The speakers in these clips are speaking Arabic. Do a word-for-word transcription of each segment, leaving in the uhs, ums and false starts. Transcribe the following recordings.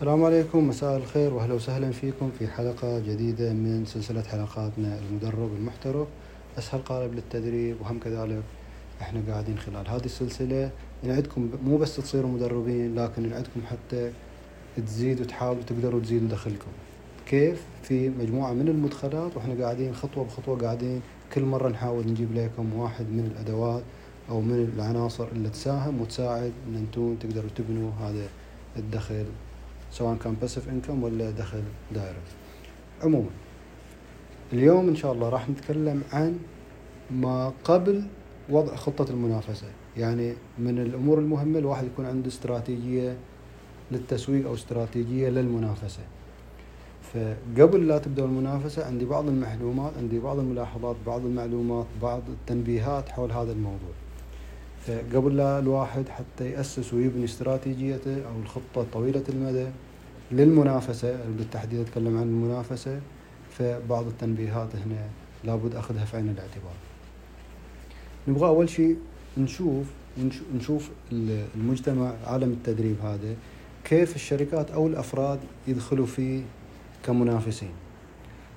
السلام عليكم، مساء الخير واهلا وسهلا فيكم في حلقة جديدة من سلسلة حلقاتنا المدرب المحترف، اسهل قالب للتدريب. وهم كذلك احنا قاعدين خلال هذه السلسلة نعدكم مو بس تصيروا مدربين، لكن نعدكم حتى تزيدوا تحاولوا تقدروا تزيدوا دخلكم كيف في مجموعة من المدخلات. واحنا قاعدين خطوة بخطوة قاعدين كل مرة نحاول نجيب لكم واحد من الادوات او من العناصر اللي تساهم وتساعد ان انتم تقدروا تبنوا هذا الدخل، سواء كان باسيف انكم ولا دخل دايركت. عموما اليوم ان شاء الله راح نتكلم عن ما قبل وضع خطة المنافسة، يعني من الامور المهمة الواحد يكون عنده استراتيجية للتسويق او استراتيجية للمنافسة. فقبل لا تبدأ المنافسة عندي بعض المعلومات، عندي بعض الملاحظات، بعض المعلومات، بعض التنبيهات حول هذا الموضوع. فقبل لا الواحد حتى يأسس ويبني استراتيجيته أو الخطة طويلة المدى للمنافسة، بالتحديد أتكلم عن المنافسة، فبعض التنبيهات هنا لابد أخذها في عين الاعتبار. نبغى أول شيء نشوف نشوف المجتمع، عالم التدريب هذا كيف الشركات أو الأفراد يدخلوا فيه كمنافسين.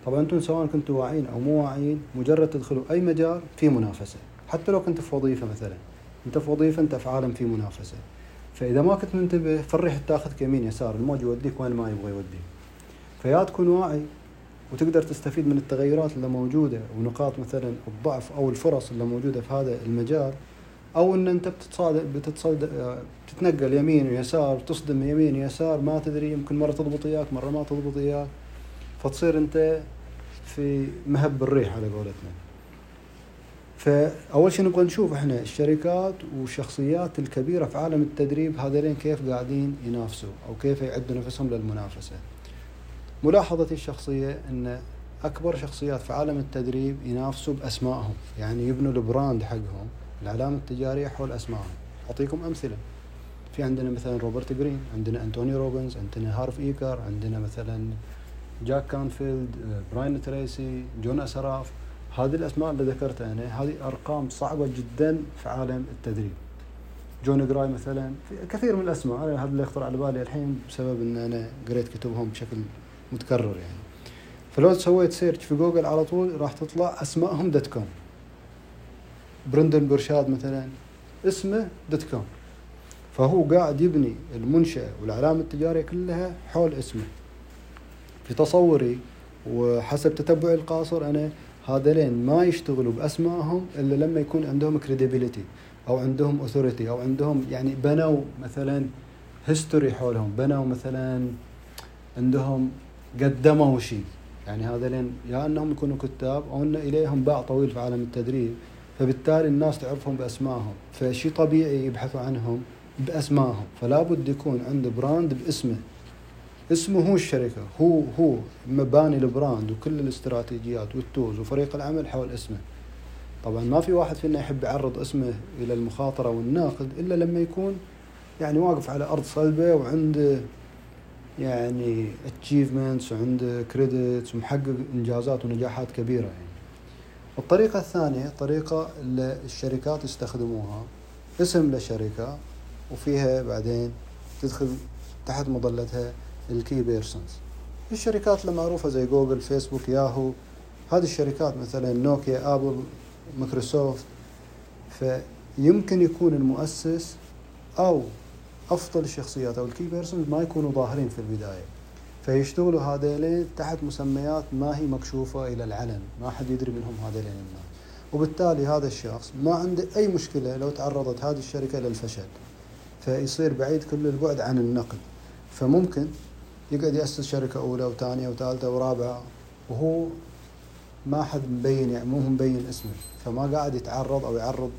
طبعا أنتم سواء كنتوا واعين أو مو واعين، مجرد تدخلوا أي مجال في منافسة، حتى لو كنت في وظيفة مثلا، انت في وظيفة، انت في عالم في منافسة. فاذا ما كنت منتبه فالريح تاخذك يمين يسار، الموج يوديك وين ما يبغى يوديك. فيا تكون واعي وتقدر تستفيد من التغيرات اللي موجودة ونقاط مثلا الضعف او الفرص اللي موجودة في هذا المجال، او ان انت بتتصادق بتتصادق بتتنقل يمين ويسار، تصدم يمين ويسار، ما تدري، يمكن مرة تضبط اياك مرة ما تضبط اياك، فتصير انت في مهب الريح على قولتنا. فأول شيء نبغى نشوف إحنا الشركات والشخصيات الكبيرة في عالم التدريب هذين كيف قاعدين ينافسوا أو كيف يعدوا نفسهم للمنافسة. ملاحظتي الشخصية أن أكبر شخصيات في عالم التدريب ينافسوا بأسمائهم، يعني يبنوا البراند حقهم، العلامة التجارية حول أسمائهم. أعطيكم أمثلة، في عندنا مثلا روبرت جرين، عندنا أنتوني روبنز، عندنا هارف إيكر، عندنا مثلا جاك كانفيلد، براين تريسي، جون أسراف. هذه الأسماء اللي ذكرتها أنا هذه أرقام صعبة جدا في عالم التدريب. جون جراي مثلا، كثير من الأسماء أنا هذا اللي يخطر على بالي الحين بسبب أن أنا قريت كتبهم بشكل متكرر يعني. فلو سويت سيرش في جوجل على طول راح تطلع أسمائهم دوت كوم. برندن برشاد مثلا اسمه دوت كوم، فهو قاعد يبني المنشأة والعلامة التجارية كلها حول اسمه. في تصوري وحسب تتبعي القاصر أنا هذين ما يشتغلوا بأسمائهم إلا لما يكون عندهم credibility أو عندهم authority أو عندهم يعني بنوا مثلا history حولهم، بنوا مثلا عندهم قدموا شيء. يعني هذين يا أنهم يكونوا كتاب أو أن إليهم باع طويل في عالم التدريب، فبالتالي الناس تعرفهم بأسمائهم، فشي طبيعي يبحثوا عنهم بأسمائهم. فلا بد يكون عنده براند باسمه، اسمه هو الشركة، هو هو مباني البراند وكل الاستراتيجيات والتوز وفريق العمل حول اسمه. طبعا ما في واحد فينا يحب يعرض اسمه إلى المخاطرة والناقد إلا لما يكون يعني واقف على أرض صلبة وعنده يعني achievements وعنده credits ومحقق إنجازات ونجاحات كبيرة يعني. الطريقة الثانية طريقة اللي الشركات يستخدموها، اسم لشركة وفيها بعدين تدخل تحت مظلتها الكي بيرسونز. الشركات المعروفة زي جوجل، فيسبوك، ياهو، هذه الشركات مثلا نوكيا، آبل، مايكروسوفت. فيمكن يكون المؤسس أو أفضل الشخصيات أو الكي بيرسونز ما يكونوا ظاهرين في البداية، فيشتغلوا هذين تحت مسميات ما هي مكشوفة إلى العلن، ما حد يدري منهم هذين الناس. وبالتالي هذا الشخص ما عنده أي مشكلة لو تعرضت هذه الشركة للفشل، فيصير بعيد كل البعد عن النقد. فممكن يقعد يأسس شركة أولى وثانية وثالثة ورابعة وهو ما حد مبين، يعني مو مبين اسمه، فما قاعد يتعرض أو يعرض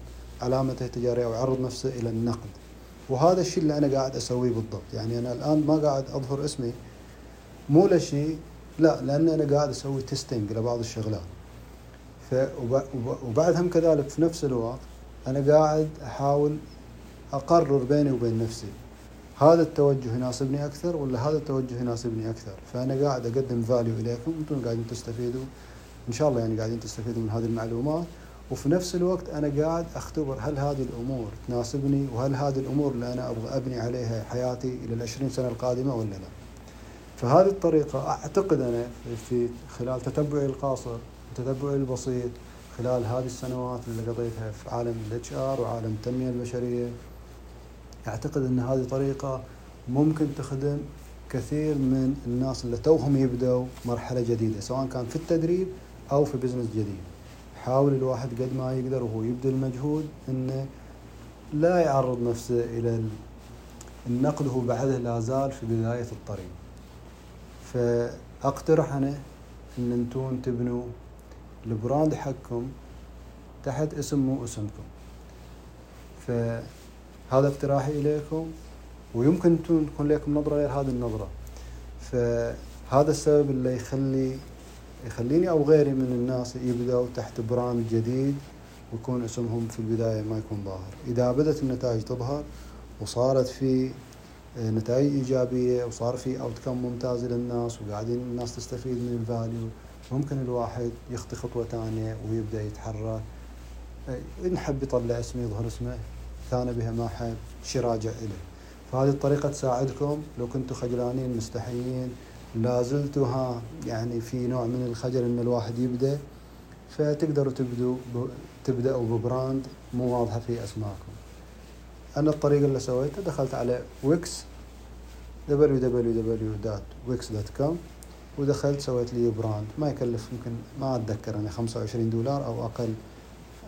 علامته التجارية أو يعرض نفسه إلى النقد. وهذا الشيء اللي أنا قاعد أسويه بالضبط، يعني أنا الآن ما قاعد أظهر اسمي مو لشيء، لا، لأن أنا قاعد أسوي تيستينج لبعض الشغلات. وبعدهم كذلك في نفس الوقت أنا قاعد أحاول أقرر بيني وبين نفسي هذا التوجه يناسبني أكثر ولا هذا التوجه يناسبني أكثر. فأنا قاعد أقدم فاليو إليكم، أنتم قاعدين تستفيدوا إن شاء الله، يعني قاعدين تستفيدوا من هذه المعلومات. وفي نفس الوقت أنا قاعد أختبر هل هذه الأمور تناسبني وهل هذه الأمور اللي أنا أبغى أبني عليها حياتي إلى العشرين سنة القادمة ولا لا. فهذه الطريقة أعتقد أنا في خلال تتبعي القاصر وتتبعي البسيط خلال هذه السنوات اللي قضيتها في عالم الاتش ار وعالم التنمية البشرية، أعتقد أن هذه طريقة ممكن تخدم كثير من الناس اللي توهم يبدأوا مرحلة جديدة، سواء كان في التدريب أو في بزنس جديد. حاول الواحد قد ما يقدر وهو يبذل المجهود أنه لا يعرض نفسه إلى النقد وهو بعده لا زال في بداية الطريق. فأقترح أنا أن أنتم تبنوا البراند حقكم تحت اسم مو اسمكم. فهذا اقتراحي إليكم، ويمكن أنتم تكون لكم نظرة غير هذه النظرة. فهذا السبب اللي يخلي يخليني أو غيري من الناس يبدأوا تحت براند جديد ويكون اسمهم في البداية ما يكون ظاهر. إذا بدأت النتائج تظهر وصارت في نتائج إيجابية وصار في أوتكم ممتاز للناس وقاعدين الناس تستفيد من الفاليو، ممكن الواحد يخطي خطوة ثانية ويبدأ يتحرك. إن حب يطلع اسمه يظهر اسمه، ثاني بها ما حب يراجع إليه. فهذه الطريقة تساعدكم لو كنتوا خجلانين مستحيين لازلتوا ها يعني في نوع من الخجل إن الواحد يبدأ، فتقدروا تبدوا تبدأوا ببراند مو واضحة في أسماءكم. أنا الطريقة اللي سويتها دخلت على ويكس دبليو دبليو دبليو دوت ويكس دوت كوم ودخلت سويت لي براند، ما يكلف يمكن ما أتذكر أنا خمسة وعشرين دولار أو أقل،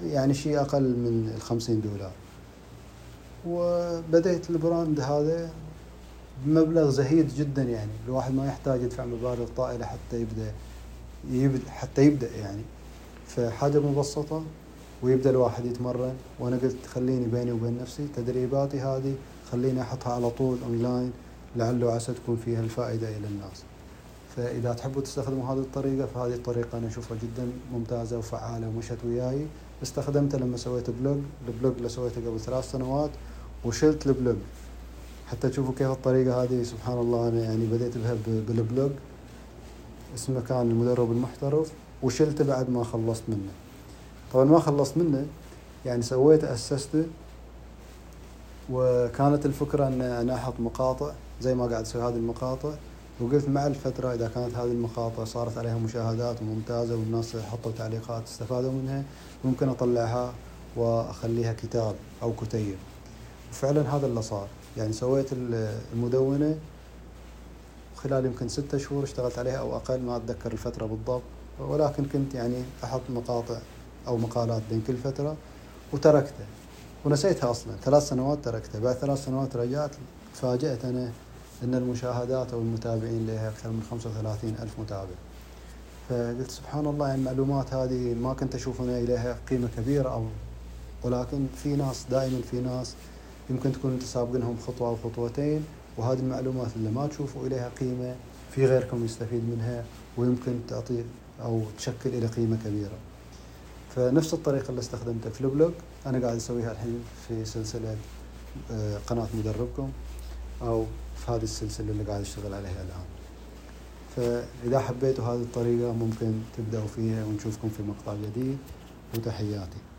يعني شيء أقل من الخمسين دولار، وبدأت البراند هذا بمبلغ زهيد جدا. يعني الواحد ما يحتاج يدفع مبالغ طائلة حتى يبدأ يبدأ حتى يبدأ يعني فحاجة مبسطة، ويبدأ الواحد يتمرن. وأنا قلت خليني بيني وبين نفسي تدريباتي هذه خليني أحطها على طول أونلاين لعله عسى تكون فيها الفائدة إلى الناس. فإذا تحبوا تستخدموا هذه الطريقة فهذه الطريقة أنا أشوفها جدا ممتازة وفعالة ومشت وياي. استخدمتها لما سويت بلوج، البلوج اللي سويته قبل ثلاث سنوات وشلت البلوج حتى تشوفوا كيف الطريقة هذه. سبحان الله أنا يعني بديت بها بالبلوج، اسمه كان المدرب المحترف، وشلته بعد ما خلصت منه. طبعا ما خلصت منه يعني سويت أسسته، وكانت الفكرة أن أنا أحط مقاطع زي ما قاعد أسوي هذه المقاطع، وقلت مع الفترة إذا كانت هذه المقاطع صارت عليها مشاهدات وممتازة والناس حطوا تعليقات استفادوا منها ممكن أطلعها وأخليها كتاب أو كتيب. وفعلا هذا اللي صار، يعني سويت المدونة خلال يمكن ستة شهور اشتغلت عليها أو أقل، ما أتذكر الفترة بالضبط، ولكن كنت يعني أحط مقاطع أو مقالات بين كل فترة وتركته ونسيتها أصلا. ثلاث سنوات تركته، بعد ثلاث سنوات رجعت فاجأت أنا أن المشاهدات أو المتابعين لها أكثر من خمسة وثلاثين ألف متابع. فقلت سبحان الله يعني المعلومات هذه ما كنت أشوفنا إليها قيمة كبيرة أو ولكن في ناس دائما في ناس يمكن تكون أنت سابقينهم خطوة أو خطوتين، وهذه المعلومات اللي ما تشوفوا إليها قيمة في غيركم يستفيد منها ويمكن تعطي أو تشكل إلى قيمة كبيرة. فنفس الطريقة اللي استخدمتها في البلوج أنا قاعد أسويها الحين في سلسلة قناة مدربكم أو في هذه السلسلة اللي قاعد أشتغل عليها الآن. فإذا حبيتوا هذه الطريقة ممكن تبدأوا فيها، ونشوفكم في مقطع جديد، وتحياتي.